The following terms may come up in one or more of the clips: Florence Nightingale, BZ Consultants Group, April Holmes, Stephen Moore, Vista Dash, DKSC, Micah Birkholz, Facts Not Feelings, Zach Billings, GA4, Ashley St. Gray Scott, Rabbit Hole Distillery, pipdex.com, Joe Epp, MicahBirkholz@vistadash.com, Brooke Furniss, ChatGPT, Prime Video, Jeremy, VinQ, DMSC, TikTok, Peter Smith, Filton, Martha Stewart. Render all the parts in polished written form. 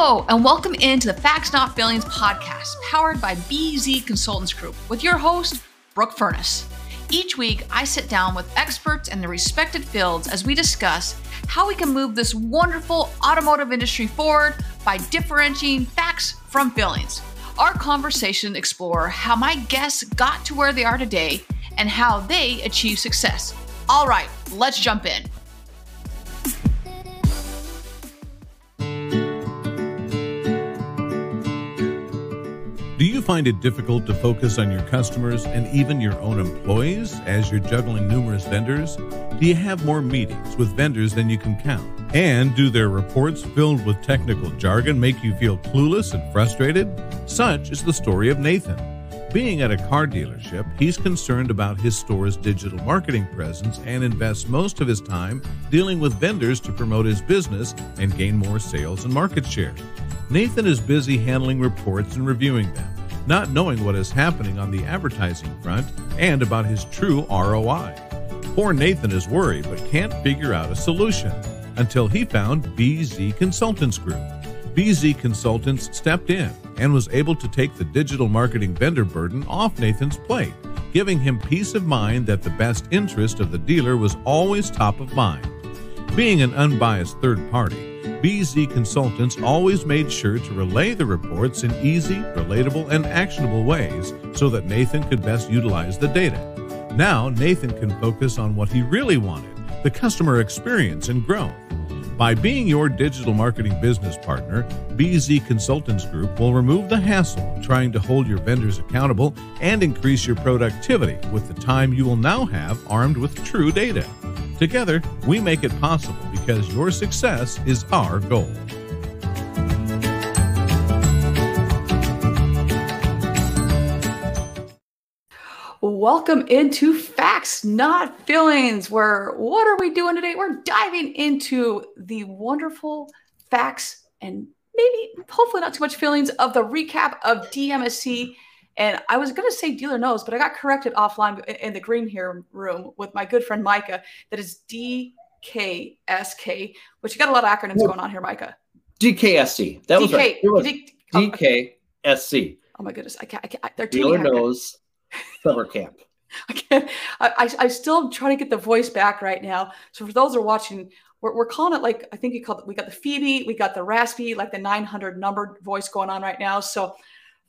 Hello, and welcome into the Facts Not Feelings podcast, powered by BZ Consultants Group, with your host, Brooke Furniss. Each week, I sit down with experts in their respected fields as we discuss how we can move this wonderful automotive industry forward by differentiating facts from feelings. Our conversation explores how my guests got to where they are today and how they achieve success. All right, let's jump in. Do you find it difficult to focus on your customers and even your own employees as you're juggling numerous vendors? Do you have more meetings with vendors than you can count? And do their reports filled with technical jargon make you feel clueless and frustrated? Such is the story of Nathan. Being at a car dealership, he's concerned about his store's digital marketing presence and invests most of his time dealing with vendors to promote his business and gain more sales and market share. Nathan is busy handling reports and reviewing them, not knowing what is happening on the advertising front and about his true ROI. Poor Nathan is worried but can't figure out a solution until he found BZ Consultants Group. BZ Consultants stepped in and was able to take the digital marketing vendor burden off Nathan's plate, giving him peace of mind that the best interest of the dealer was always top of mind. Being an unbiased third party, BZ Consultants always made sure to relay the reports in easy, relatable, and actionable ways so that Nathan could best utilize the data. Now, Nathan can focus on what he really wanted, the customer experience and growth. By being your digital marketing business partner, BZ Consultants Group will remove the hassle trying to hold your vendors accountable and increase your productivity with the time you will now have armed with true data. Together, we make it possible because your success is our goal. Welcome into Facts Not Feelings, where what are we doing today? We're diving into the wonderful facts and maybe, hopefully not too much feelings, of the recap of DMSC. And I was going to say Dealer Knows, but I got corrected offline in the green here room with my good friend Micah. That is DKSK, which you got a lot of acronyms going on here, Micah. DKSC. That was right. DKSC. Oh my goodness, I can't. They're Dealer Knows Summer Camp. I still trying to get the voice back right now. So for those who are watching, we're calling it like I think you called it. We got the Phoebe, we got the raspy, like the 900 numbered voice going on right now. So.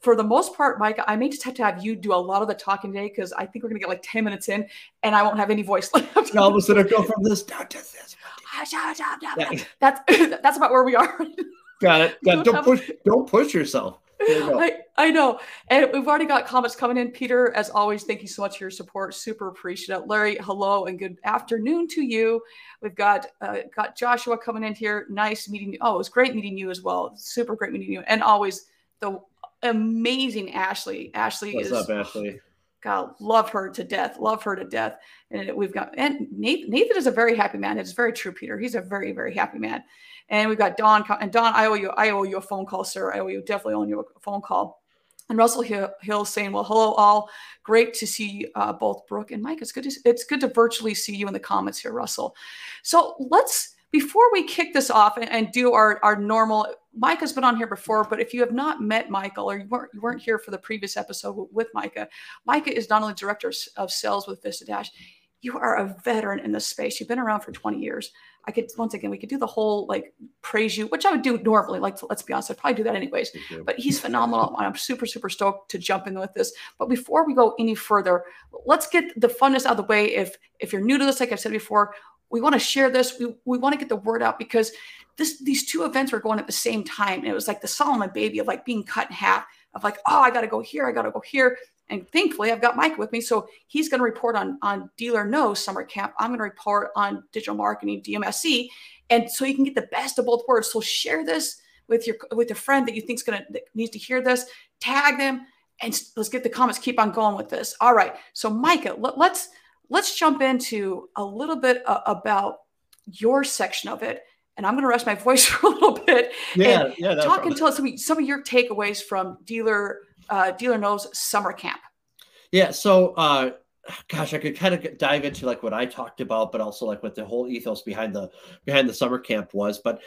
For the most part, Mike, I may just have to have you do a lot of the talking today because I think we're going to get like 10 minutes in and I won't have any voice left. All of a sudden, I go from this down to this. That's about where we are. Got it. Don't push yourself. You go. I know. And we've already got comments coming in. Peter, as always, thank you so much for your support. Super appreciate it. Larry, hello and good afternoon to you. We've got Joshua coming in here. Nice meeting you. Oh, it was great meeting you as well. Super great meeting you. And always the amazing Ashley. What's up, Ashley? God, love her to death. And we've got, and Nathan is a very happy man. It's very true, Peter. He's a very, very happy man. And we've got Don, I owe you a phone call, sir. I definitely owe you a phone call. And Russell Hill saying, well, hello all. Great to see both Brooke and Mike. It's good to virtually see you in the comments here, Russell. So let's, before we kick this off and do our normal, Micah's been on here before, but if you have not met Michael or you weren't here for the previous episode with Micah, Micah is not only Director of Sales with Vista Dash, you are a veteran in this space. You've been around for 20 years. We could do the whole like praise you, which I would do normally. Like, let's be honest, I'd probably do that anyways, but he's phenomenal. I'm super, super stoked to jump in with this. But before we go any further, let's get the funness out of the way. If you're new to this, like I've said before, we want to share this. We want to get the word out because these two events were going at the same time. And it was like the Solomon baby of like being cut in half of like, oh, I got to go here. And thankfully I've got Mike with me. So he's going to report on Dealer Knows Summer Camp. I'm going to report on digital marketing, DMSC. And so you can get the best of both worlds. So share this with your friend that you think needs to hear this, tag them, and let's get the comments. Keep on going with this. All right. So Micah, let's jump into a little bit about your section of it. And I'm going to rest my voice for a little bit and talk and tell some of your takeaways from Dealer Knows Summer Camp. Yeah. So, I could kind of dive into like what I talked about, but also like what the whole ethos behind the summer camp was, but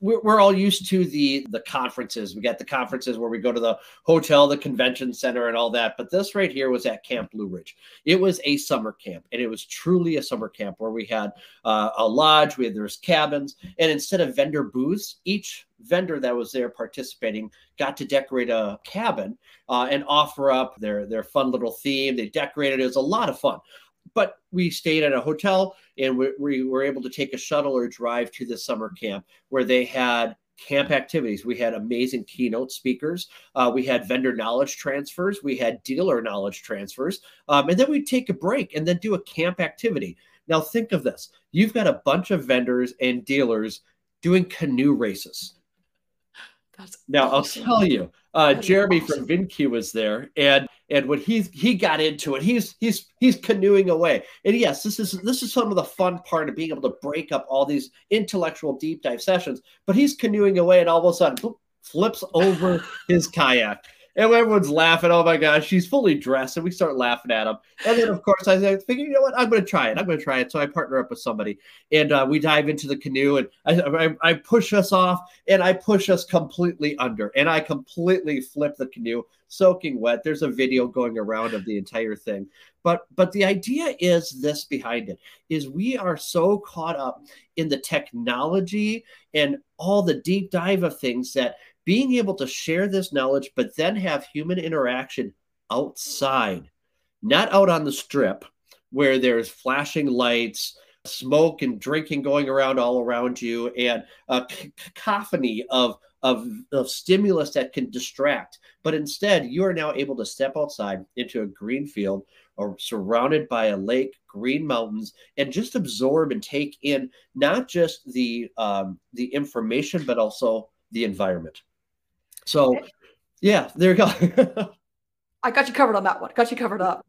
we're all used to the conferences. We got the conferences where we go to the hotel, the convention center, and all that. But this right here was at Camp Blue Ridge. It was a summer camp, and it was truly a summer camp where we had a lodge, there's cabins, and instead of vendor booths, each vendor that was there participating got to decorate a cabin and offer up their fun little theme. They decorated it. It was a lot of fun. But we stayed at a hotel, and we were able to take a shuttle or drive to the summer camp where they had camp activities. We had amazing keynote speakers. We had vendor knowledge transfers. We had dealer knowledge transfers. And then we'd take a break and then do a camp activity. Now think of this. You've got a bunch of vendors and dealers doing canoe races. That's now awesome. I'll tell you, Jeremy from VinQ was there, and when he got into it, he's canoeing away. And yes, this is some of the fun part of being able to break up all these intellectual deep dive sessions. But he's canoeing away, and all of a sudden, boop, flips over his kayak. And everyone's laughing. Oh my gosh, she's fully dressed. And we start laughing at him. And then, of course, I figured, you know what? I'm going to try it. So I partner up with somebody. And we dive into the canoe. And I push us off. And I push us completely under. And I completely flip the canoe, soaking wet. There's a video going around of the entire thing. But the idea is this behind it, is we are so caught up in the technology and all the deep dive of things that being able to share this knowledge, but then have human interaction outside, not out on the strip where there's flashing lights, smoke and drinking going around all around you, and a cacophony of stimulus that can distract. But instead, you are now able to step outside into a green field or surrounded by a lake, green mountains, and just absorb and take in not just the information, but also the environment. So yeah, there you go. I got you covered on that one. Got you covered up.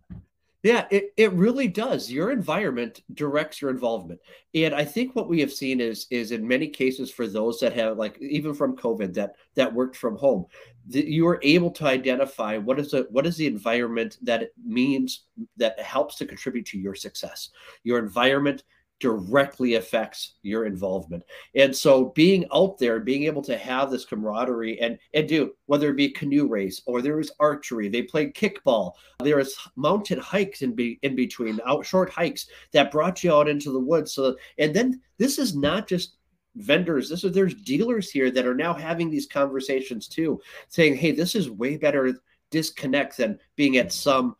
Yeah, it really does. Your environment directs your involvement. And I think what we have seen is in many cases for those that have, like even from COVID, that worked from home, you are able to identify what is the environment that it means that helps to contribute to your success. Your environment directly affects your involvement. And so being out there, being able to have this camaraderie and do, whether it be canoe race or there was archery, they played kickball, there was mountain hikes in between, out short hikes that brought you out into the woods. So, and then this is not just vendors. There's dealers here that are now having these conversations too, saying, hey, this is way better disconnect than being at some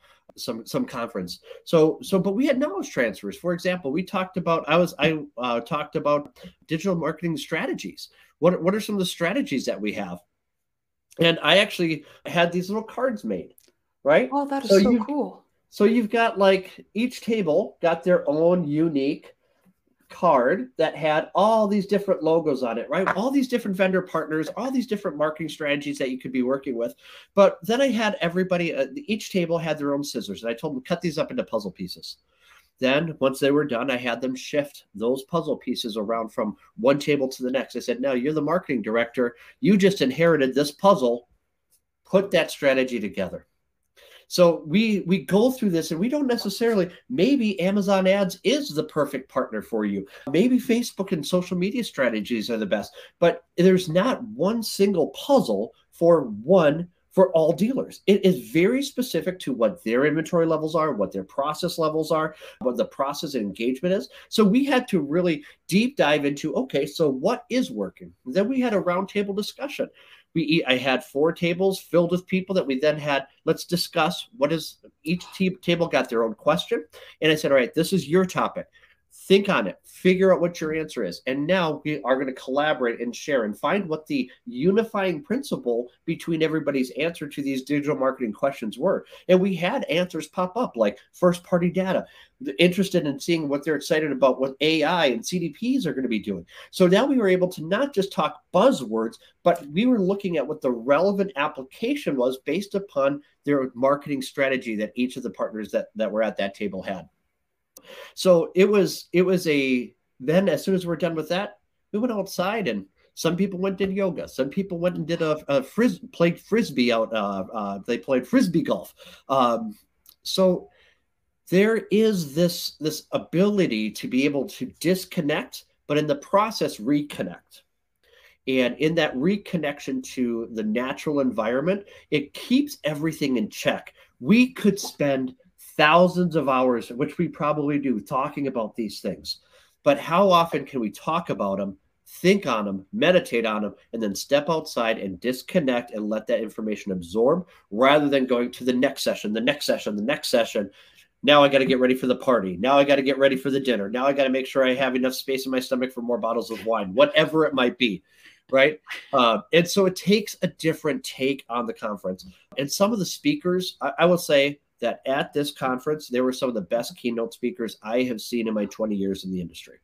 conference. So, but we had knowledge transfers. For example, we talked about, I talked about digital marketing strategies. What are some of the strategies that we have? And I actually had these little cards made, right? Oh, that is so cool. So you've got like each table got their own unique card that had all these different logos on it, right? All these different vendor partners, all these different marketing strategies that you could be working with. But then I had everybody, each table had their own scissors, and I told them cut these up into puzzle pieces. Then once they were done, I had them shift those puzzle pieces around from one table to the next. I said, now you're the marketing director. You just inherited this puzzle. Put that strategy together. So we go through this, and we don't necessarily, maybe Amazon ads is the perfect partner for you. Maybe Facebook and social media strategies are the best, but there's not one single puzzle for all dealers. It is very specific to what their inventory levels are, what their process levels are, what the process and engagement is. So we had to really deep dive into, okay, so what is working? And then we had a roundtable discussion. I had four tables filled with people that we then had, let's discuss what is, each table got their own question. And I said, all right, this is your topic. Think on it, figure out what your answer is. And now we are going to collaborate and share and find what the unifying principle between everybody's answer to these digital marketing questions were. And we had answers pop up like first-party data, interested in seeing what they're excited about, what AI and CDPs are going to be doing. So now we were able to not just talk buzzwords, but we were looking at what the relevant application was based upon their marketing strategy that each of the partners that were at that table had. So it was then as soon as we're done with that, we went outside, and some people went and did yoga. Some people went and did played Frisbee out. They played Frisbee golf. So there is this ability to be able to disconnect, but in the process reconnect. And in that reconnection to the natural environment, it keeps everything in check. We could spend thousands of hours, which we probably do, talking about these things. But how often can we talk about them, think on them, meditate on them, and then step outside and disconnect and let that information absorb, rather than going to the next session, the next session, the next session. Now I got to get ready for the party. Now I got to get ready for the dinner. Now I got to make sure I have enough space in my stomach for more bottles of wine, whatever it might be, right? And so it takes a different take on the conference. And some of the speakers, I will say that at this conference, they were some of the best keynote speakers I have seen in my 20 years in the industry.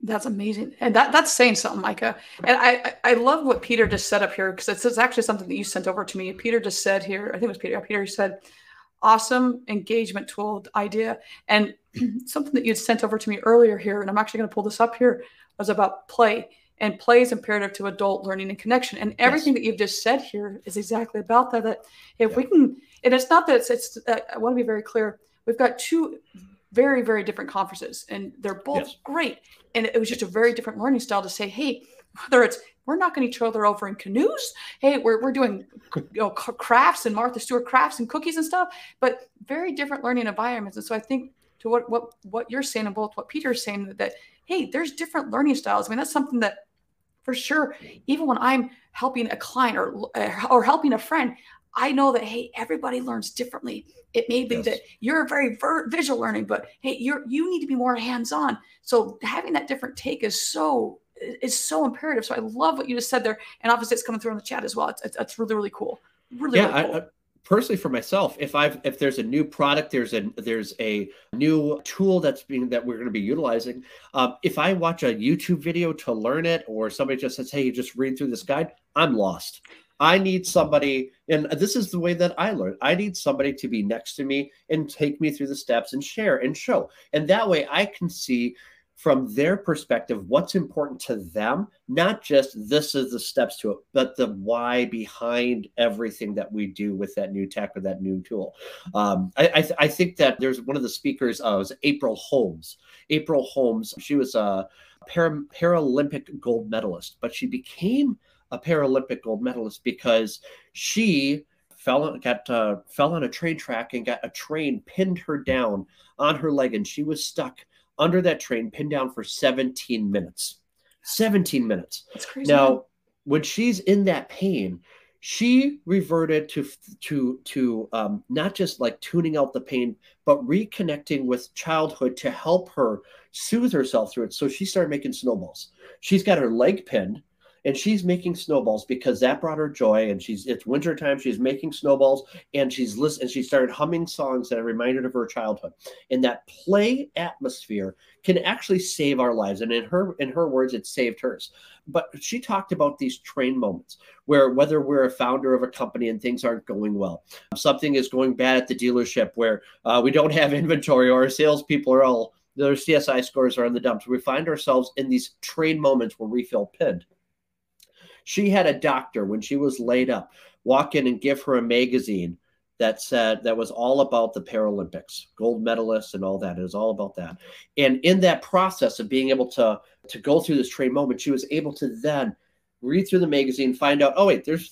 That's amazing. And that's saying something, Micah. And I love what Peter just said up here, because it's actually something that you sent over to me. Peter just said here, I think it was Peter. Peter said, awesome engagement tool idea. And something that you'd sent over to me earlier here, and I'm actually going to pull this up here, was about play. And play is imperative to adult learning and connection. And everything that you've just said here is exactly about that. That if we can, and it's not that it's I want to be very clear. We've got two very, very different conferences, and they're both great. And it was just a very different learning style to say, hey, whether it's we're knocking each other over in canoes, hey, we're doing crafts and Martha Stewart crafts and cookies and stuff, but very different learning environments. And so I think to what you're saying and both what Peter's saying, that hey, there's different learning styles. I mean, that's something that for sure, even when I'm helping a client or helping a friend, I know that, hey, everybody learns differently. It may be that you're very visual learning, but hey, you need to be more hands-on. So having that different take is so imperative. So I love what you just said there. And obviously it's coming through in the chat as well. It's really, really cool. Really cool. Personally, for myself, if there's a new product, there's a new tool that we're going to be utilizing. If I watch a YouTube video to learn it, or somebody just says, "Hey, you just read through this guide," I'm lost. I need somebody, and this is the way that I learn. I need somebody to be next to me and take me through the steps and share and show, and that way I can see from their perspective what's important to them, not just this is the steps to it, but the why behind everything that we do with that new tech or that new tool. I think that there's one of the speakers, was April Holmes. April Holmes, she was a Paralympic gold medalist, but she became a Paralympic gold medalist because she fell on a train track and got a train pinned her down on her leg, and she was stuck under that train, pinned down for 17 minutes. 17 minutes. That's crazy. Now, when she's in that pain, she reverted to not just like tuning out the pain, but reconnecting with childhood to help her soothe herself through it. So she started making snowballs. She's got her leg pinned, and she's making snowballs because that brought her joy. And it's wintertime. She's making snowballs, and she's listening. She started humming songs that are reminded of her childhood. And that play atmosphere can actually save our lives. And in her words, it saved hers. But she talked about these train moments where, whether we're a founder of a company and things aren't going well, something is going bad at the dealership where we don't have inventory, or our salespeople are all, their CSI scores are in the dumps. We find ourselves in these train moments where we feel pinned. She had a doctor, when she was laid up, walk in and give her a magazine that was all about the Paralympics, gold medalists and all that. It was all about that. And in that process of being able to go through this train moment, she was able to then read through the magazine, find out, oh wait, there's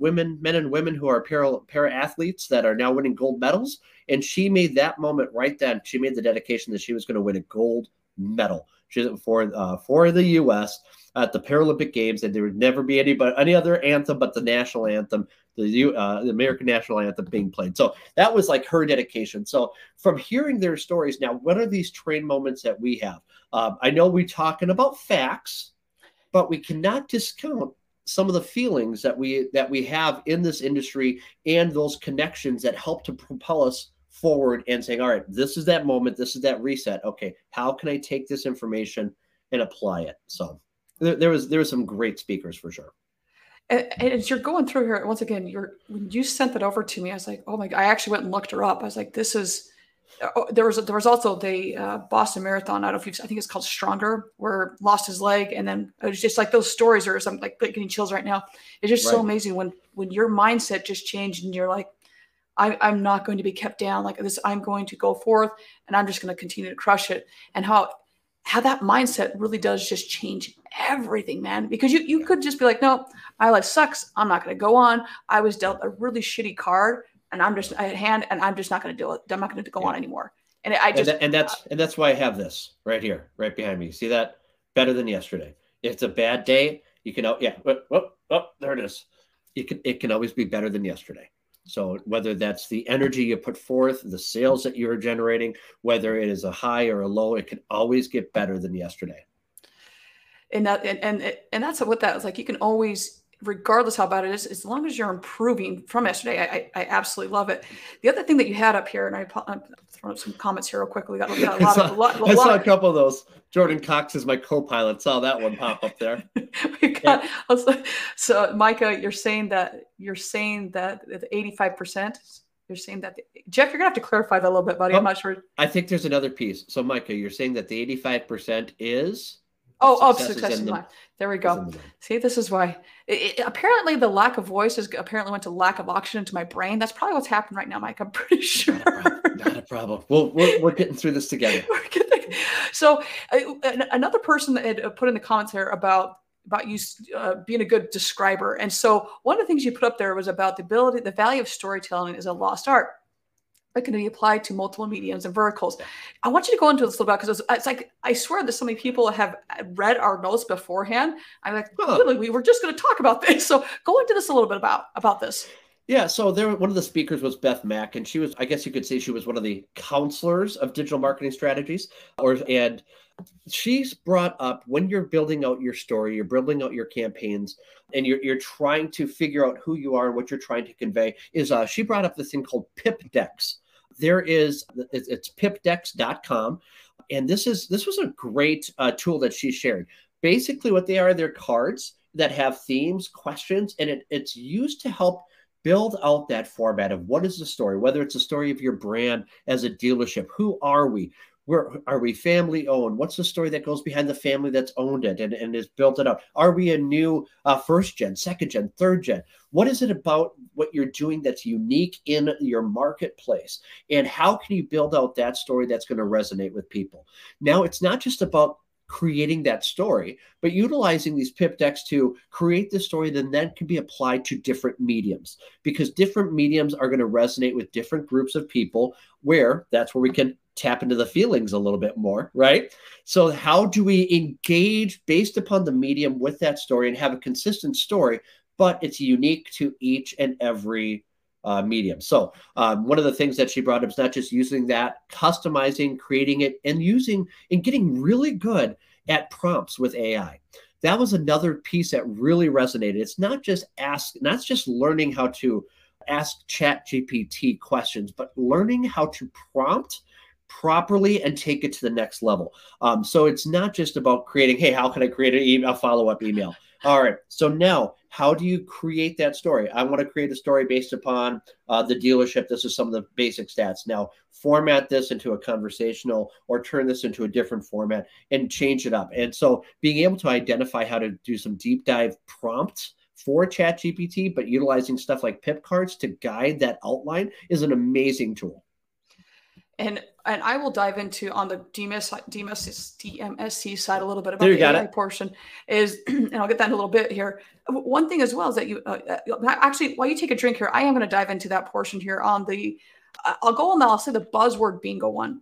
men and women who are para athletes that are now winning gold medals. And she made that moment right then. She made the dedication that she was going to win a gold medal. She did it for the U.S. at the Paralympic Games, and there would never be any other anthem but the national anthem, the American national anthem being played. So that was like her dedication. So from hearing their stories now, what are these train moments that we have? I know we're talking about facts, but we cannot discount some of the feelings that we have in this industry and those connections that help to propel us forward and saying, all right, this is that moment. This is that reset. Okay, how can I take this information and apply it? So there was some great speakers for sure. And as you're going through here, once again, when you sent that over to me, I was like, oh my God, I actually went and looked her up. I was like, there was also the Boston Marathon. I don't know if I think it's called Stronger, where lost his leg. And then it was just like those stories, or something, like getting chills right now. It's just so amazing when your mindset just changed and you're like, I'm not going to be kept down like this. I'm going to go forth, and I'm just going to continue to crush it. And how how that mindset really does just change everything, man. Because you could just be like, no, my life sucks. I'm not going to go on. I was dealt a really shitty card and I'm just not going to do it. I'm not going to go on anymore. And I just, and that's why I have this right here, right behind me. You see that? Better than yesterday. If it's a bad day, you can, there it is. It can always be better than yesterday. So whether that's the energy you put forth, the sales that you're generating, whether it is a high or a low, it can always get better than yesterday. And that's what that was like. You can always, regardless how bad it is, as long as you're improving from yesterday, I absolutely love it. The other thing that you had up here, and I'm throwing up some comments here real quickly. I saw a couple of those. Jordan Cox is my co-pilot. Saw that one pop up there. So Micah, you're saying that 85%. You're saying that, Jeff, you're gonna have to clarify that a little bit, buddy. I'm not sure. I think there's another piece. So Micah, you're saying that the 85% is. Success in life. There we go. See, this is why. Apparently, the lack of voice apparently went to lack of oxygen to my brain. That's probably what's happened right now, Mike. I'm pretty sure. Not a problem. We're getting through this together. So another person that had put in the comments there about you being a good describer. And so one of the things you put up there was about the value of storytelling is a lost art. It can be applied to multiple mediums and verticals. I want you to go into this a little bit because it's like, I swear that so many people have read our notes beforehand. I'm like, really, we were just going to talk about this. So go into this a little bit about this. Yeah. So one of the speakers was Beth Mack, and she was, I guess you could say she was one of the counselors of digital marketing strategies, and she's brought up when you're building out your story, you're building out your campaigns, and you're trying to figure out who you are and what you're trying to convey is she brought up this thing called PIP Dex. It's pipdex.com. And this was a great tool that she shared. Basically what they are, they're cards that have themes, questions, and it's used to help build out that format of what is the story, whether it's the story of your brand as a dealership, who are we? Where are we family owned? What's the story that goes behind the family that's owned it and has built it up? Are we a new first gen, second gen, third gen? What is it about what you're doing that's unique in your marketplace? And how can you build out that story that's going to resonate with people? Now, it's not just about creating that story, but utilizing these pip decks to create the story that can be applied to different mediums, because different mediums are going to resonate with different groups of people, where that's where we can tap into the feelings a little bit more, right? So how do we engage based upon the medium with that story and have a consistent story, but it's unique to each and every medium. So one of the things that she brought up is not just using that, customizing, creating it, and using and getting really good at prompts with AI. That was another piece that really resonated. It's not just learning how to ask ChatGPT questions, but learning how to prompt properly and take it to the next level. So it's not just about creating, hey, how can I create a follow-up email? All right, so now how do you create that story? I want to create a story based upon the dealership. This is some of the basic stats. Now format this into a conversational or turn this into a different format and change it up. And so being able to identify how to do some deep dive prompts for ChatGPT, but utilizing stuff like pip cards to guide that outline is an amazing tool. And I will dive into on the DMSC side a little bit about the AI portion is, and I'll get that in a little bit here. One thing as well is that you actually, while you take a drink here, I am going to dive into that portion here on the, I'll go on now. I'll say the buzzword bingo one.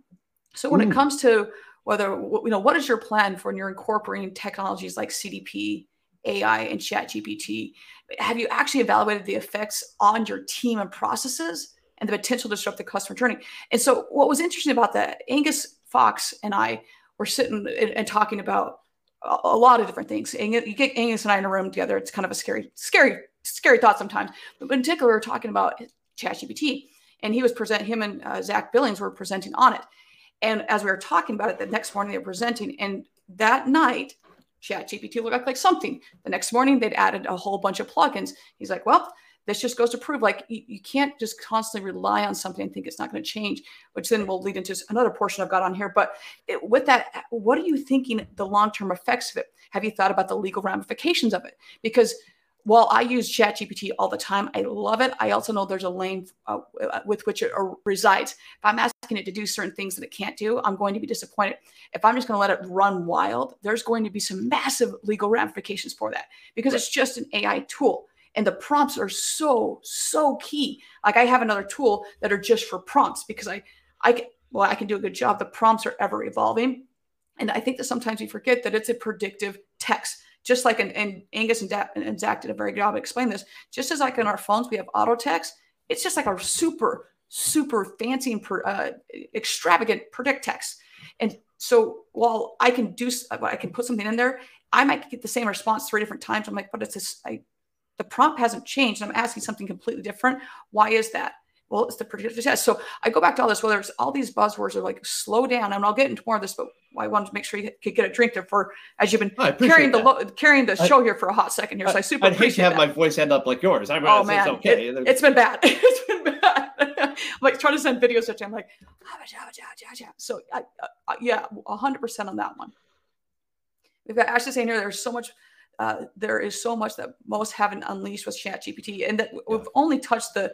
So when it comes to whether, what is your plan for when you're incorporating technologies like CDP, AI, and ChatGPT? Have you actually evaluated the effects on your team and processes and the potential to disrupt the customer journey? And so what was interesting about that, Angus Fox and I were sitting and talking about a lot of different things. And you get Angus and I in a room together, it's kind of a scary thought sometimes. But in particular, we were talking about ChatGPT. And him and Zach Billings were presenting on it. And as we were talking about it, the next morning they were presenting. And that night, ChatGPT looked like something. The next morning, they'd added a whole bunch of plugins. He's like, well, this just goes to prove, like, you can't just constantly rely on something and think it's not going to change, which then will lead into another portion I've got on here. But with that, what are you thinking the long-term effects of it? Have you thought about the legal ramifications of it? Because while I use ChatGPT all the time, I love it, I also know there's a lane with which it resides. If I'm asking it to do certain things that it can't do, I'm going to be disappointed. If I'm just going to let it run wild, there's going to be some massive legal ramifications for that, because it's just an AI tool. And the prompts are so, so key. Like, I have another tool that are just for prompts, because I can do a good job. The prompts are ever evolving. And I think that sometimes we forget that it's a predictive text. Just like, and Angus and Zach did a very good job explaining this, just as like in our phones, we have auto text. It's just like a super, super fancy and extravagant predict text. And so while I can put something in there, I might get the same response 3 different times. I'm like, but it's this, the prompt hasn't changed. I'm asking something completely different. Why is that? Well, it's the predictive test. So I go back to all this, whether it's all these buzzwords are like, slow down. And I'll get into more of this, but I wanted to make sure you could get a drink there for, as you've been carrying the show here for a hot second here. So I super appreciate that. I'd hate to have my voice end up like yours. I'm oh, man. It's okay. It's been bad. It's been bad. I'm like trying to send videos at you. I'm like, so yeah, 100% on that one. We've got Ashley saying here, there is so much that most haven't unleashed with ChatGPT, and that we've only touched the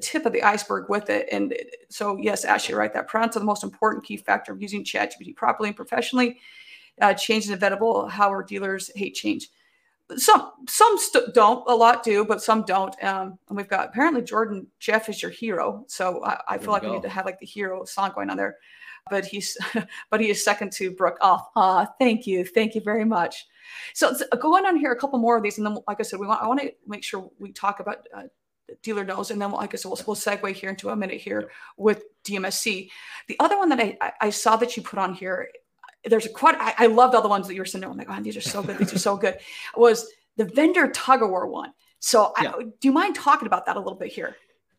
tip of the iceberg with it. And so, yes, Ashley, right, that prompts are the most important key factor of using ChatGPT properly and professionally. Change is inevitable. How our dealers hate change. Some don't, a lot do, but some don't. And we've got, apparently, Jordan Jeff is your hero. So I feel like we need to have like the hero song going on there. But he is second to Brooke. Thank you very much. So going on here, a couple more of these, and then, like I said, I want to make sure we talk about Dealer Knows, and then, like I said, we'll segue here into a minute here with DMSC. The other one that I saw that you put on here, I loved all the ones that you were sending. I'm like, oh, these are so good. These are so good. Was the vendor tug-of-war one. So do you mind talking about that a little bit here?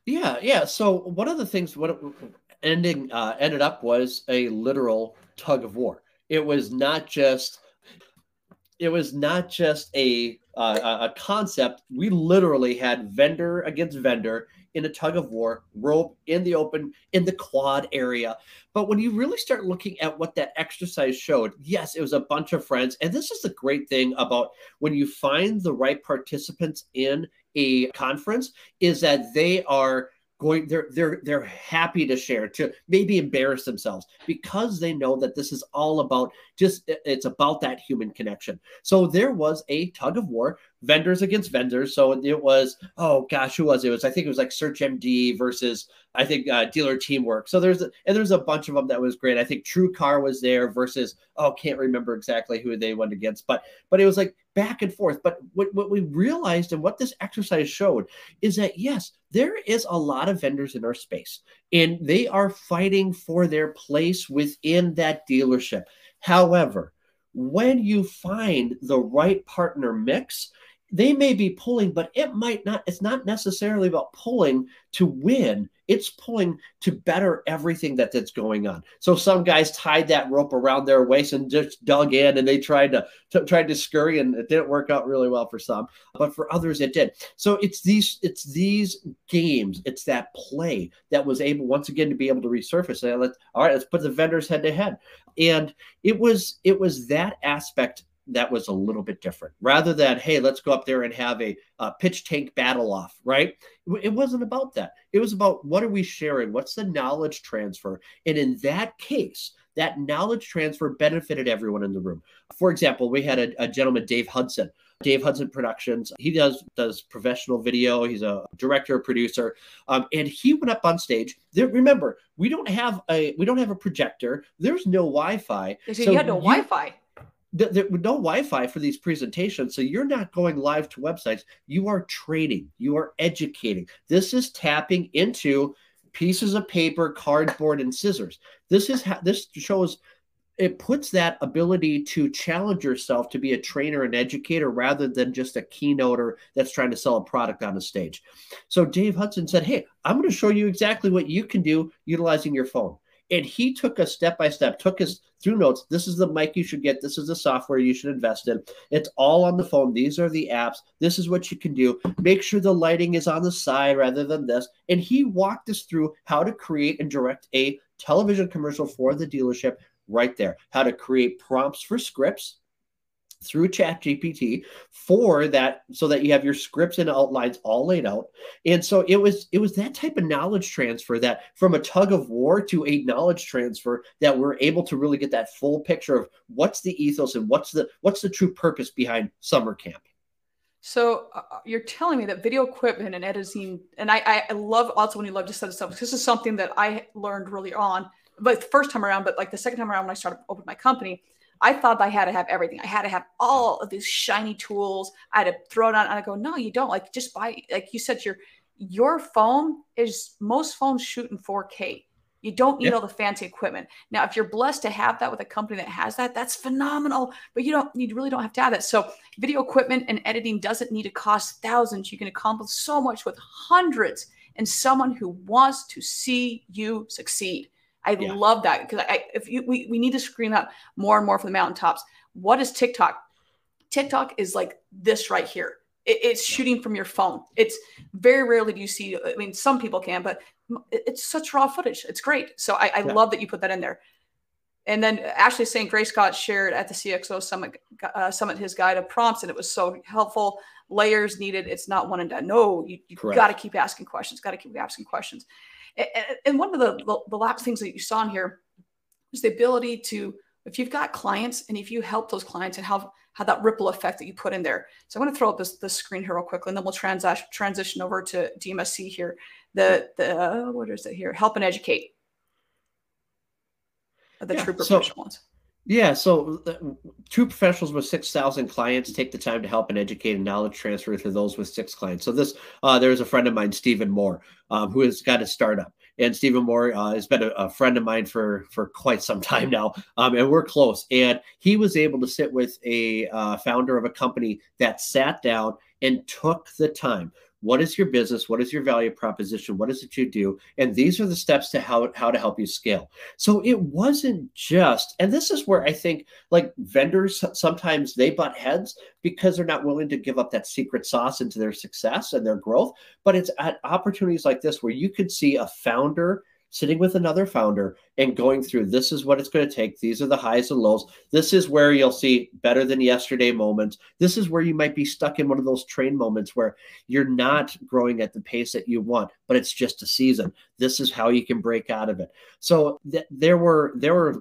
Yeah. So one of the things ended up was a literal tug-of-war. It was not just a concept. We literally had vendor against vendor in a tug of war, rope in the open, in the quad area. But when you really start looking at what that exercise showed, yes, it was a bunch of friends. And this is the great thing about when you find the right participants in a conference, is that they are they're happy to share, to maybe embarrass themselves, because they know that this is all about it's about that human connection. So there was a tug of war, vendors against vendors. So it was, I think it was like SearchMD versus Dealer Teamwork. So there's a bunch of them that was great. I think True Car was there versus, can't remember exactly who they went against, but it was like back and forth. But what we realized and what this exercise showed is that, yes, there is a lot of vendors in our space, and they are fighting for their place within that dealership. However, when you find the right partner mix, they may be pulling, but it's not necessarily about pulling to win. It's pulling to better everything that's going on. So some guys tied that rope around their waist and just dug in, and they tried to scurry, and it didn't work out really well for some, but for others it did. So it's these games, it's that play that was able once again to be able to resurface. All right, let's put the vendors head to head. And it was that aspect that was a little bit different, rather than, hey, let's go up there and have a pitch tank battle off, right? It wasn't about that. It was about, what are we sharing? What's the knowledge transfer? And in that case, that knowledge transfer benefited everyone in the room. For example, we had a gentleman, Dave Hudson Productions. He does professional video. He's a director, producer, and he went up on stage. Remember, we don't have a projector. There's no Wi-Fi. So you had no Wi-Fi. There was no Wi-Fi for these presentations. So you're not going live to websites. You are training. You are educating. This is tapping into pieces of paper, cardboard, and scissors. This is how this shows. It puts that ability to challenge yourself to be a trainer and educator, rather than just a keynoter that's trying to sell a product on a stage. So Dave Hudson said, hey, I'm going to show you exactly what you can do utilizing your phone. And he took us step-by-step, took us through notes. This is the mic you should get. This is the software you should invest in. It's all on the phone. These are the apps. This is what you can do. Make sure the lighting is on the side rather than this. And he walked us through how to create and direct a television commercial for the dealership right there, how to create prompts for scripts, through ChatGPT for that, so that you have your scripts and outlines all laid out. And so it was that type of knowledge transfer, that from a tug of war to a knowledge transfer, that we're able to really get that full picture of what's the ethos and what's the true purpose behind summer camp. So you're telling me that video equipment and editing, and I love also when you love to set stuff, because this is something that I learned really on, but the first time around, but like the second time around when I started opening my company, I thought I had to have everything. I had to have all of these shiny tools. I had to throw it on, and I go, no, you don't. Like, just buy, like you said, your phone is, most phones shoot in 4K. You don't need all the fancy equipment. Now, if you're blessed to have that with a company that has that, that's phenomenal, but you really don't have to have that. So video equipment and editing doesn't need to cost thousands. You can accomplish so much with hundreds and someone who wants to see you succeed. I love that, because we need to scream out more and more from the mountaintops. What is TikTok? TikTok is like this right here. It's shooting from your phone. It's very rarely do you see, I mean, some people can, but it's such raw footage. It's great. So I love that you put that in there. And then Ashley St. Gray Scott shared at the CXO Summit his guide of prompts, and it was so helpful. Layers needed. It's not one and done. No, you got to keep asking questions. And one of the last things that you saw in here is the ability to, if you've got clients and if you help those clients, and how that ripple effect that you put in there. So I'm going to throw up this screen here real quickly, and then we'll transition over to DMSC here. The what is it here? Help and educate. The true professional ones. Yeah, so two professionals with 6,000 clients take the time to help and educate and knowledge transfer to those with 6 clients. So this, there's a friend of mine, Stephen Moore, who has got a startup. And Stephen Moore has been a friend of mine for quite some time now, and we're close. And he was able to sit with a founder of a company that sat down and took the time. What is your business? What is your value proposition? What is it you do? And these are the steps to how to help you scale. So it wasn't just, and this is where I think like vendors, sometimes they butt heads because they're not willing to give up that secret sauce into their success and their growth. But it's at opportunities like this where you could see a founder sitting with another founder and going through, this is what it's going to take. These are the highs and lows. This is where you'll see better than yesterday moments. This is where you might be stuck in one of those train moments where you're not growing at the pace that you want, but it's just a season. This is how you can break out of it. So there were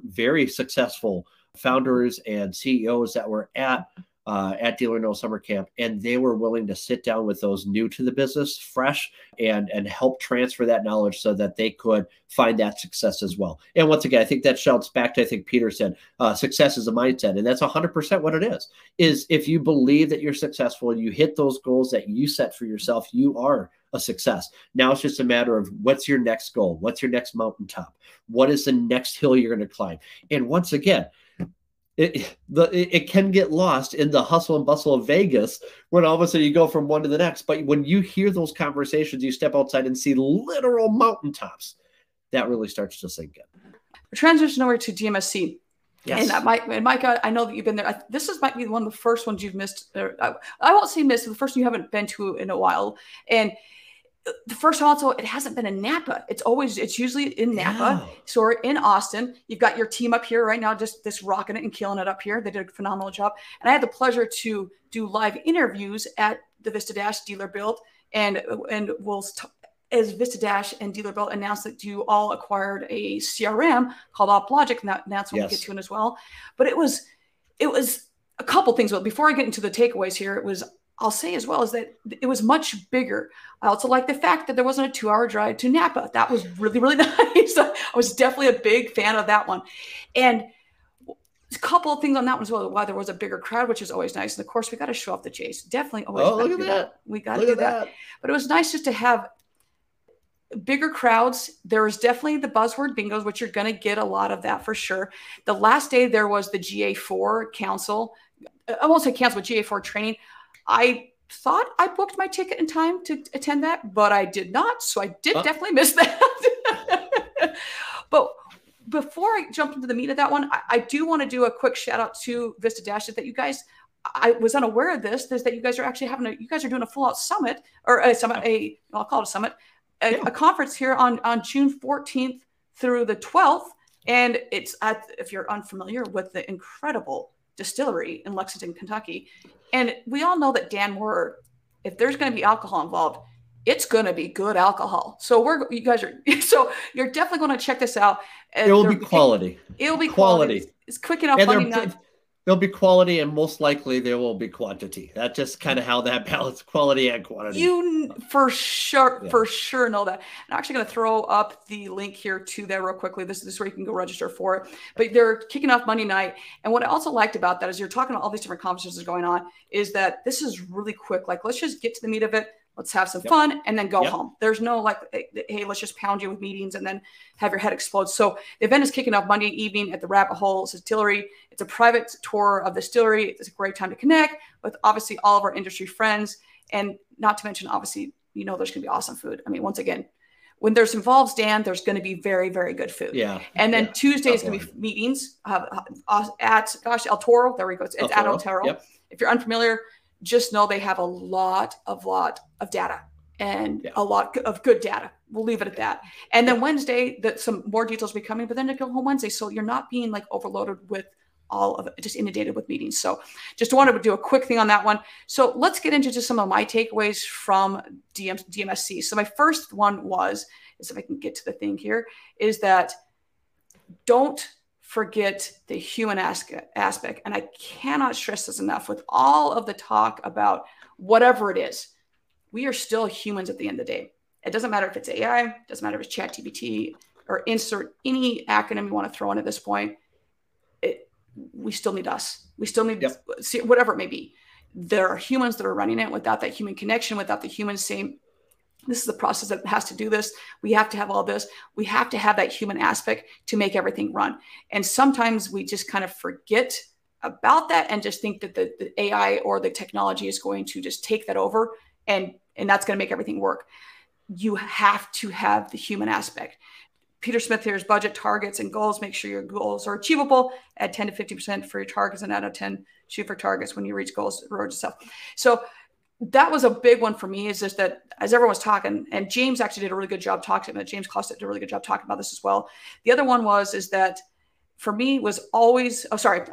very successful founders and CEOs that were at Dealer Knows Summer Camp, and they were willing to sit down with those new to the business, fresh, and help transfer that knowledge so that they could find that success as well. And once again, I think that shouts back to, I think Peter said, success is a mindset, and that's 100% what it is if you believe that you're successful and you hit those goals that you set for yourself, you are a success. Now it's just a matter of what's your next goal? What's your next mountaintop? What is the next hill you're going to climb? And once again, It can get lost in the hustle and bustle of Vegas when all of a sudden you go from one to the next. But when you hear those conversations, you step outside and see literal mountaintops, that really starts to sink in. We're transitioning over to DMSC. Yes. And Micah, I know that you've been there. This might be one of the first ones you've missed. I won't say missed, the first one you haven't been to in a while. And the first one also, it hasn't been in Napa. It's usually in Napa. So we're in Austin. You've got your team up here right now, just rocking it and killing it up here. They did a phenomenal job. And I had the pleasure to do live interviews at the Vista Dash Dealer Build. And as Vista Dash and Dealer Build announced that you all acquired a CRM called OpLogic. And that's what we get to in as well. But it was a couple things. Well, before I get into the takeaways here, I'll say as well is that it was much bigger. I also like the fact that there wasn't a 2-hour drive to Napa. That was really, really nice. I was definitely a big fan of that one. And a couple of things on that one as well. Why there was a bigger crowd, which is always nice. And of course, we got to show off the chase. Definitely always. Oh, look at that. We got to do that. But it was nice just to have bigger crowds. There was definitely the buzzword bingos, which you're going to get a lot of that for sure. The last day there was the GA4 council. I won't say council, but GA4 training. I thought I booked my ticket in time to attend that, but I did not. So I did definitely miss that. But before I jump into the meat of that one, I do want to do a quick shout out to Vista Dash that you guys, I was unaware of this that you guys are actually doing a full out summit or a summit, I'll call it a summit, a conference here on June 14th through the 12th. And it's if you're unfamiliar with the incredible distillery in Lexington, Kentucky. And we all know that Dan Word, if there's going to be alcohol involved, it's going to be good alcohol. So you're definitely going to check this out. And it will be quality. It will be quality. It's quick enough. There'll be quality, and most likely there will be quantity. That's just kind of how that balance, quality and quantity. You for sure know that. I'm actually going to throw up the link here to that real quickly. This is where you can go register for it. But they're kicking off Monday night. And what I also liked about that is you're talking about all these different conferences going on, is that this is really quick. Like, let's just get to the meat of it. Let's have some fun and then go home. There's no like, hey, let's just pound you with meetings and then have your head explode. So the event is kicking off Monday evening at the Rabbit Hole Distillery. It's a private tour of the distillery. It's a great time to connect with obviously all of our industry friends. And not to mention, obviously, you know, there's going to be awesome food. I mean, once again, when there's involves Dan, there's going to be very, very good food. Yeah. And then Tuesday is going to be meetings at, El Toro. There we go. It's at El Toro. Yep. If you're unfamiliar, just know they have a lot of data and a lot of good data. We'll leave it at that. And then Wednesday, that some more details will be coming, but then they go home Wednesday. So you're not being like overloaded with all of it, just inundated with meetings. So just wanted to do a quick thing on that one. So let's get into just some of my takeaways from DMSC. So my first one is if I can get to the thing here, is that don't forget the human aspect. And I cannot stress this enough with all of the talk about whatever it is. We are still humans at the end of the day. It doesn't matter if it's AI, it doesn't matter if it's ChatGPT, or insert any acronym you want to throw in at this point. We still need us. We still need whatever it may be. There are humans that are running it without that human connection, without the human saying, this is the process that has to do this. We have to have all this. We have to have that human aspect to make everything run. And sometimes we just kind of forget about that and just think that the AI or the technology is going to just take that over and that's going to make everything work. You have to have the human aspect. Peter Smith here's budget, targets, and goals. Make sure your goals are achievable at 10 to 50% for your targets, and out of 10, shoot for targets when you reach goals, road to stuff. So that was a big one for me, is just that as everyone was talking, and James actually did a really good job talking, James Costet did a really good job talking about this as well. The other one is that for me was always, we're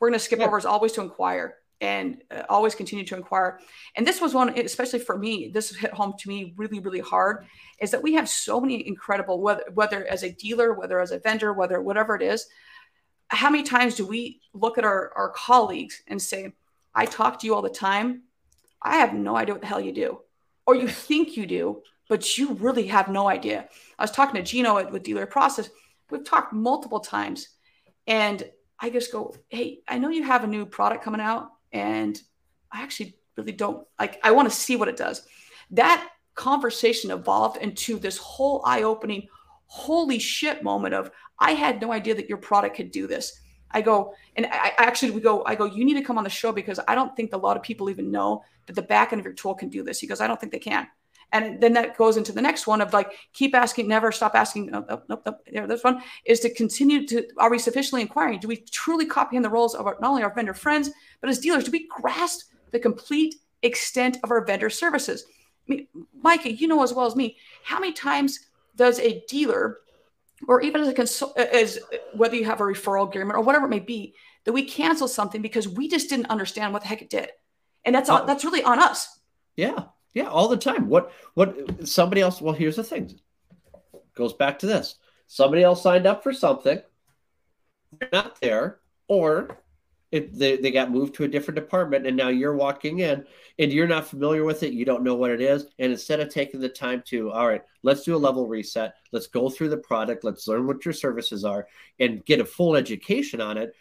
going to skip over, is always to inquire and always continue to inquire. And this was one, especially for me, this hit home to me really, really hard, is that we have so many incredible, whether as a dealer, whether as a vendor, whatever it is, how many times do we look at our colleagues and say, I talk to you all the time. I have no idea what the hell you do, or you think you do, but you really have no idea. I was talking to Gino with Dealer Process. We've talked multiple times, and I just go, hey, I know you have a new product coming out, and I actually really don't like, I want to see what it does. That conversation evolved into this whole eye-opening, holy shit moment of, I had no idea that your product could do this. I go, you need to come on the show because I don't think a lot of people even know that the back end of your tool can do this. He goes, I don't think they can. And then that goes into the next one of like, keep asking, never stop asking. Nope. This one is to continue to, are we sufficiently inquiring? Do we truly comprehend the roles of not only our vendor friends, but as dealers? Do we grasp the complete extent of our vendor services? I mean, Micah, you know as well as me, how many times does a dealer, or even as a whether you have a referral agreement or whatever it may be, that we cancel something because we just didn't understand what the heck it did. And that's really on us. Yeah. Yeah. All the time. What somebody else, well, here's the thing. Goes back to this. Somebody else signed up for something. They're not there, or if they got moved to a different department, and now you're walking in and you're not familiar with it. You don't know what it is. And instead of taking the time to, all right, let's do a level reset. Let's go through the product. Let's learn what your services are and get a full education on it.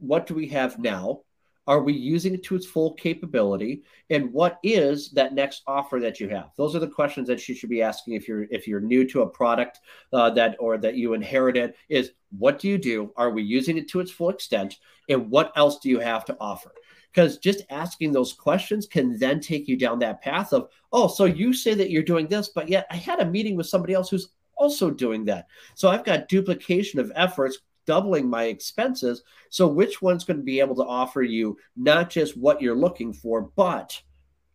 What do we have now? Are we using it to its full capability? And what is that next offer that you have? Those are the questions that you should be asking if you're new to a product that you inherited. Is what do you do? Are we using it to its full extent? And what else do you have to offer? Because just asking those questions can then take you down that path of, oh, so you say that you're doing this, but yet I had a meeting with somebody else who's also doing that. So I've got duplication of efforts, doubling my expenses. So which one's going to be able to offer you not just what you're looking for, but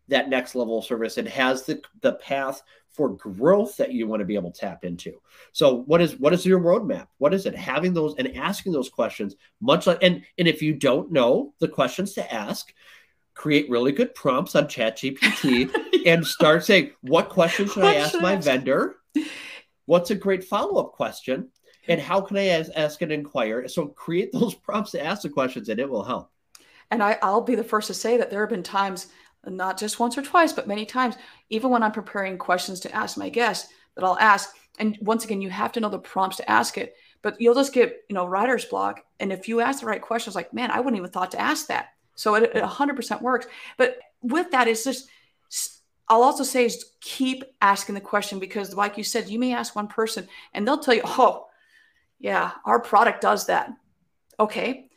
that next level of service, and has the path for growth that you want to be able to tap into. So what is your roadmap? What is it? Having those and asking those questions, much like, and if you don't know the questions to ask, create really good prompts on ChatGPT and start saying, what question should I ask my vendor? What's a great follow-up question? And how can I ask and inquire? So create those prompts to ask the questions and it will help. And I'll be the first to say that there have been times, not just once or twice, but many times, even when I'm preparing questions to ask my guests, that I'll ask. And once again, you have to know the prompts to ask it, but you'll just get, writer's block. And if you ask the right questions, like, man, I wouldn't even thought to ask that. So it 100% works. But with that, it's just, I'll also say is keep asking the question, because like you said, you may ask one person and they'll tell you, oh yeah, our product does that. Okay.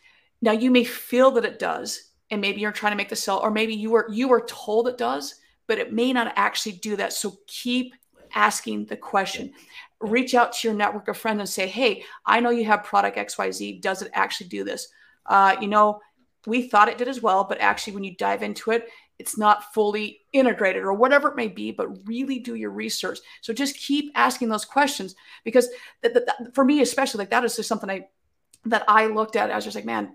Now you may feel that it does, and maybe you're trying to make the sell, or maybe you were told it does, but it may not actually do that. So keep asking the question. Reach out to your network of friends and say, hey, I know you have product XYZ. Does it actually do this? We thought it did as well, but actually when you dive into it, it's not fully integrated or whatever it may be, but really do your research. So just keep asking those questions, because for me, especially, like, that is just something that I looked at. I was just like, man,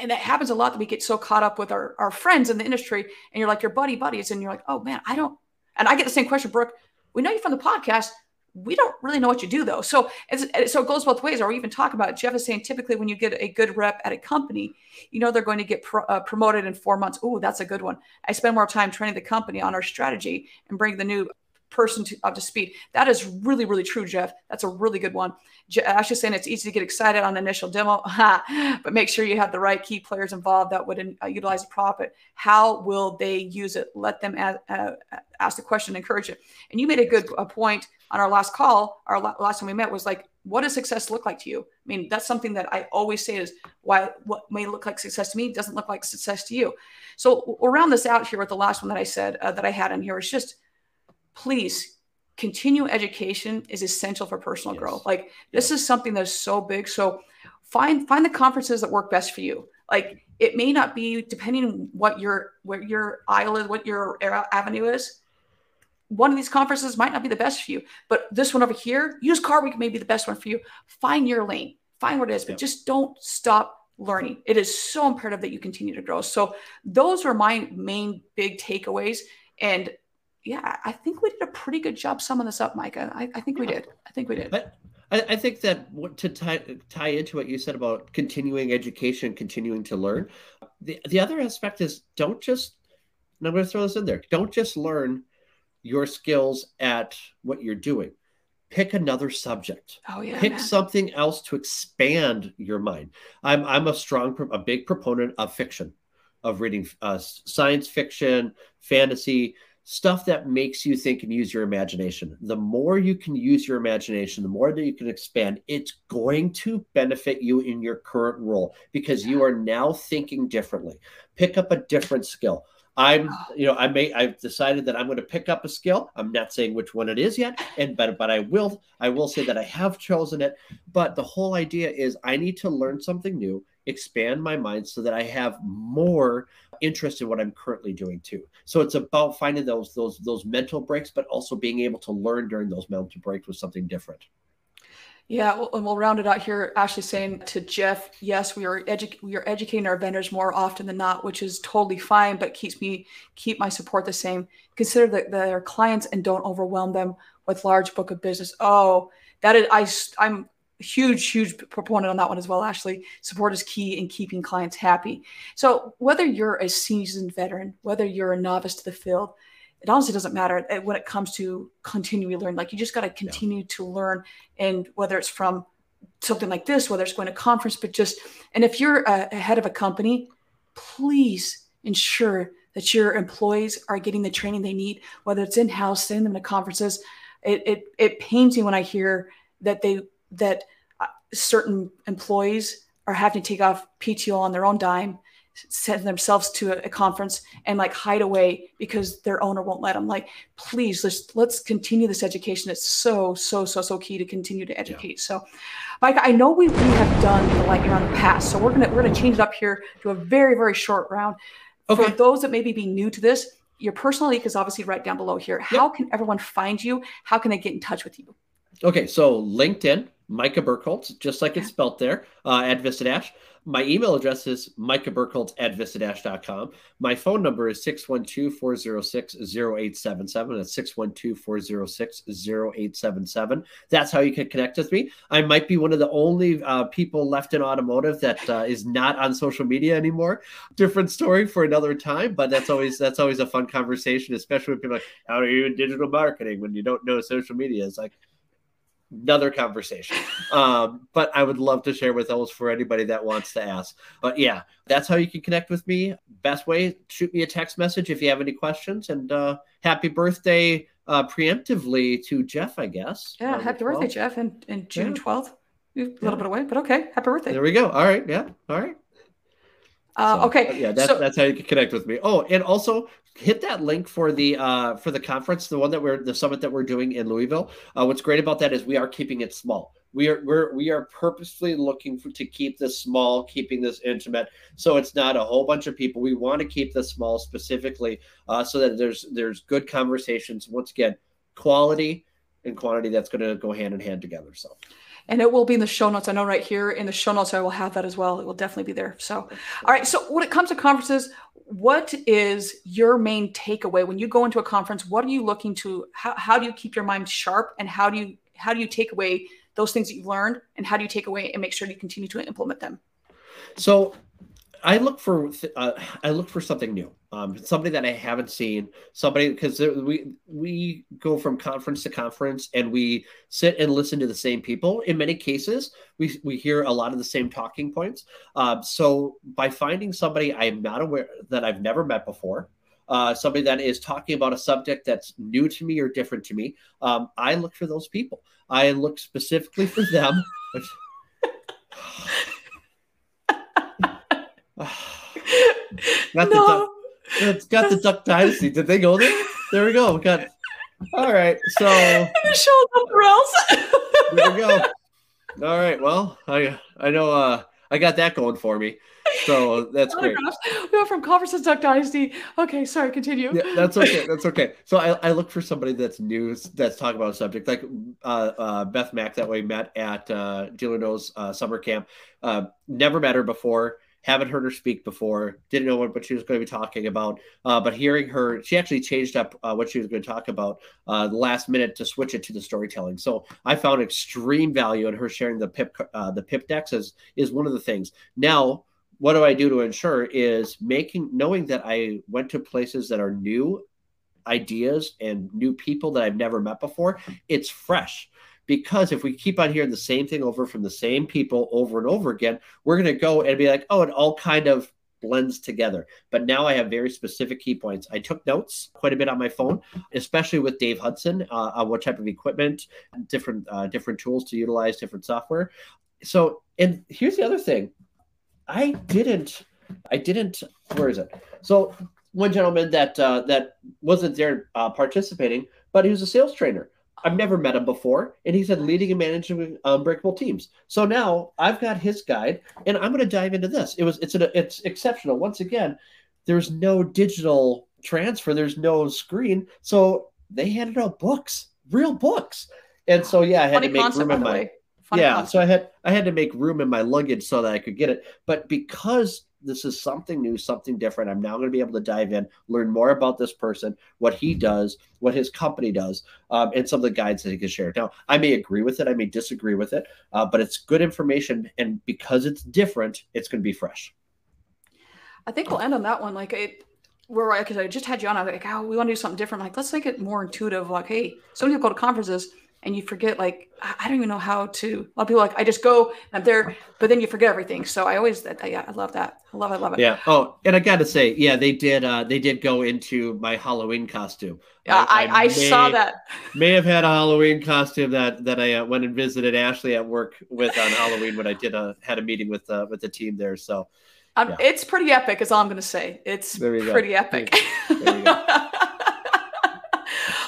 and it happens a lot that we get so caught up with our friends in the industry, and you're like your buddies, and you're like, oh man, and I get the same question, Brooke, we know you from the podcast. We don't really know what you do though. So it goes both ways, or we even talk about it. Jeff is saying, typically when you get a good rep at a company, they're going to get promoted in 4 months. Oh, that's a good one. I spend more time training the company on our strategy and bring the new person up to speed. That is really, really true, Jeff. That's a really good one. Ash is saying it's easy to get excited on initial demo, but make sure you have the right key players involved that would utilize the profit. How will they use it? Let them ask the question, encourage it. And you made a good point on our last call. Our last time we met was like, what does success look like to you? I mean, that's something that I always say is what may look like success to me doesn't look like success to you. So we'll round this out here with the last one that I said that I had in here is just, please, continue education is essential for personal growth. Like, this is something that's so big. So find the conferences that work best for you. Like, it may not be, depending on what your aisle is, what your avenue is. One of these conferences might not be the best for you, but this one over here, Used Car Week, may be the best one for you. Find your lane, find what it is, but just don't stop learning. It is so imperative that you continue to grow. So those are my main big takeaways. And yeah, I think we did a pretty good job summing this up, Micah. I think we did. But I think that to tie into what you said about continuing education, continuing to learn, the other aspect is don't just, and I'm going to throw this in there, don't just learn your skills at what you're doing. Pick another subject. Oh yeah. Pick something else to expand your mind. I'm a big proponent of fiction, of reading science fiction, fantasy, stuff that makes you think and use your imagination. The more you can use your imagination, the more that you can expand, it's going to benefit you in your current role because you are now thinking differently. Pick up a different skill. I've decided that I'm going to pick up a skill. I'm not saying which one it is yet, but I will say that I have chosen it. But the whole idea is I need to learn something new, expand my mind so that I have more interest in what I'm currently doing too. So it's about finding those mental breaks, but also being able to learn during those mental breaks with something different. Yeah, and we'll round it out here. Ashley saying to Jeff, yes, we are educating our vendors more often than not, which is totally fine, but keep my support the same. Consider their clients and don't overwhelm them with large book of business. Oh, that is, I'm huge proponent on that one as well, Ashley. Support is key in keeping clients happy. So whether you're a seasoned veteran, whether you're a novice to the field, it honestly doesn't matter when it comes to continually learn. Like, you just got to continue to learn, and whether it's from something like this, whether it's going to conference, but and if you're a head of a company, please ensure that your employees are getting the training they need, whether it's in-house, send them to conferences. It pains me when I hear that certain employees are having to take off PTO on their own dime, send themselves to a conference and like hide away because their owner won't let them. Like, please, let's continue this education. It's so key to continue to educate. Yeah. So Micah, I know we have done the lightning round in the past, so we're gonna change it up here to a very, very short round. Okay. For those that maybe be new to this, Your personal link is obviously right down below here. How can everyone find you? How can they get in touch with you? Okay, so LinkedIn, Micah Birkholz, just like it's spelt there, at Vista Dash. My email address is MicahBirkholz@vistadash.com. My phone number is 612-406-0877. That's 612-406-0877. That's how you can connect with me. I might be one of the only people left in automotive that is not on social media anymore. Different story for another time, but that's always a fun conversation, especially when people are like, how are you in digital marketing when you don't know social media? It's like, another conversation, but I would love to share with those for anybody that wants to ask. But yeah, that's how you can connect with me. Best way, shoot me a text message if you have any questions. And happy birthday preemptively to Jeff, I guess. Yeah, happy birthday, Jeff, and June 12th. A little bit away, but okay, happy birthday. There we go. All right, yeah, all right. That's how you can connect with me. Oh, and also hit that link for the conference, the summit that we're doing in Louisville. What's great about that is we are keeping it small. We are purposefully looking to keep this small, keeping this intimate. So it's not a whole bunch of people. We want to keep this small specifically, so that there's good conversations. Once again, quality and quantity, that's going to go hand in hand together. So. And it will be in the show notes. I know right here in the show notes, I will have that as well. It will definitely be there. So, all right. So when it comes to conferences, what is your main takeaway when you go into a conference? What are you looking to, how do you keep your mind sharp, and how do you take away those things that you've learned, and how do you take away and make sure you continue to implement them? So I look for something new, somebody that I haven't seen, somebody, because we go from conference to conference and we sit and listen to the same people. In many cases, we hear a lot of the same talking points. So by finding somebody I'm not aware that I've never met before, somebody that is talking about a subject that's new to me or different to me, I look for those people. I look specifically for them. It's got the Duck Dynasty. Did they go there? There we go. Got it. All right. So there we go. All right. Well, I know I got that going for me. So that's great. We went from conferences, Duck Dynasty. Okay, sorry, continue. Yeah, that's okay. That's okay. So I look for somebody that's new, that's talking about a subject, like Beth Mack that we met at Dealer Knows Summer Camp. Never met her before. Haven't heard her speak before. Didn't know what she was going to be talking about. But hearing her, she actually changed up what she was going to talk about the last minute to switch it to the storytelling. So I found extreme value in her sharing the PIP Dex is one of the things. Now, what do I do to ensure is knowing that I went to places that are new ideas and new people that I've never met before. It's fresh. Because if we keep on hearing the same thing over from the same people over and over again, we're going to go and be like, oh, it all kind of blends together. But now I have very specific key points. I took notes quite a bit on my phone, especially with Dave Hudson, on what type of equipment, different tools to utilize, different software. So, and here's the other thing. Where is it? So one gentleman that wasn't there participating, but he was a sales trainer. I've never met him before. And he said leading and managing unbreakable teams. So now I've got his guide and I'm going to dive into this. It's exceptional. Once again, there's no digital transfer. There's no screen. So they handed out books, real books. And so, yeah, I had to make room in my, so I had to make room in my luggage so that I could get it. But because this is something new, something different, I'm now going to be able to dive in, learn more about this person, what he does, what his company does, and some of the guides that he can share. Now, I may agree with it. I may disagree with it, but it's good information. And because it's different, it's going to be fresh. I think we'll end on that one. Because I just had you on. I was like, we want to do something different. Let's make it more intuitive. Hey, some people go to conferences and you forget, I don't even know how to. A lot of people I just go and I'm there, but then you forget everything. So I love that. I love it. Yeah. Oh, and I got to say, they did go into my Halloween costume. Yeah, I saw that. May have had a Halloween costume that I went and visited Ashley at work with on Halloween when I had a meeting with the team there. So it's pretty epic is all I'm going to say. It's pretty epic. There you go.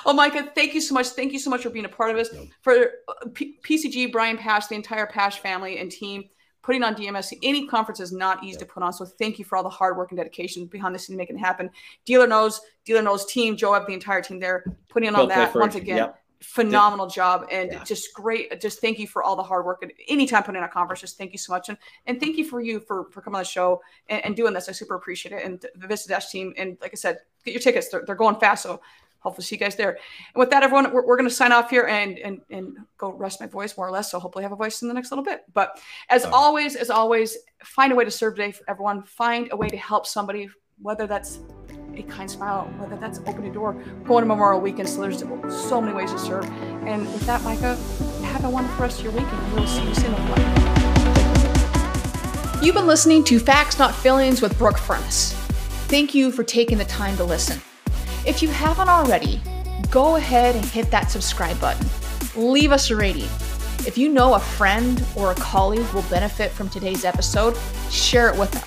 Oh, Micah, thank you so much. Thank you so much for being a part of us. For PCG, Brian Pash, the entire Pash family and team, putting on DMSC, any conference is not easy to put on. So thank you for all the hard work and dedication behind this and making it happen. Dealer Knows team, Joe Epp, the entire team there, putting on that once again. Yep. Phenomenal job, and just great. Just thank you for all the hard work and anytime putting on a conference. Just thank you so much, and thank you for coming on the show and doing this. I super appreciate it. And the Vista Dash team, and like I said, get your tickets. They're going fast, so hopefully see you guys there. And with that, everyone, we're going to sign off here and go rest my voice more or less. So hopefully I have a voice in the next little bit. But as always, find a way to serve today, everyone. Find a way to help somebody, whether that's a kind smile, whether that's opening a door, going to Memorial Weekend. So there's so many ways to serve. And with that, Micah, have a wonderful rest of your weekend. We'll see you soon. You've been listening to Facts Not Feelings with Brooke Furniss. Thank you for taking the time to listen. If you haven't already, go ahead and hit that subscribe button. Leave us a rating. If you know a friend or a colleague will benefit from today's episode, share it with them.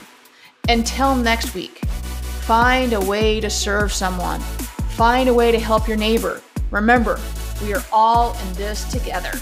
Until next week, find a way to serve someone. Find a way to help your neighbor. Remember, we are all in this together.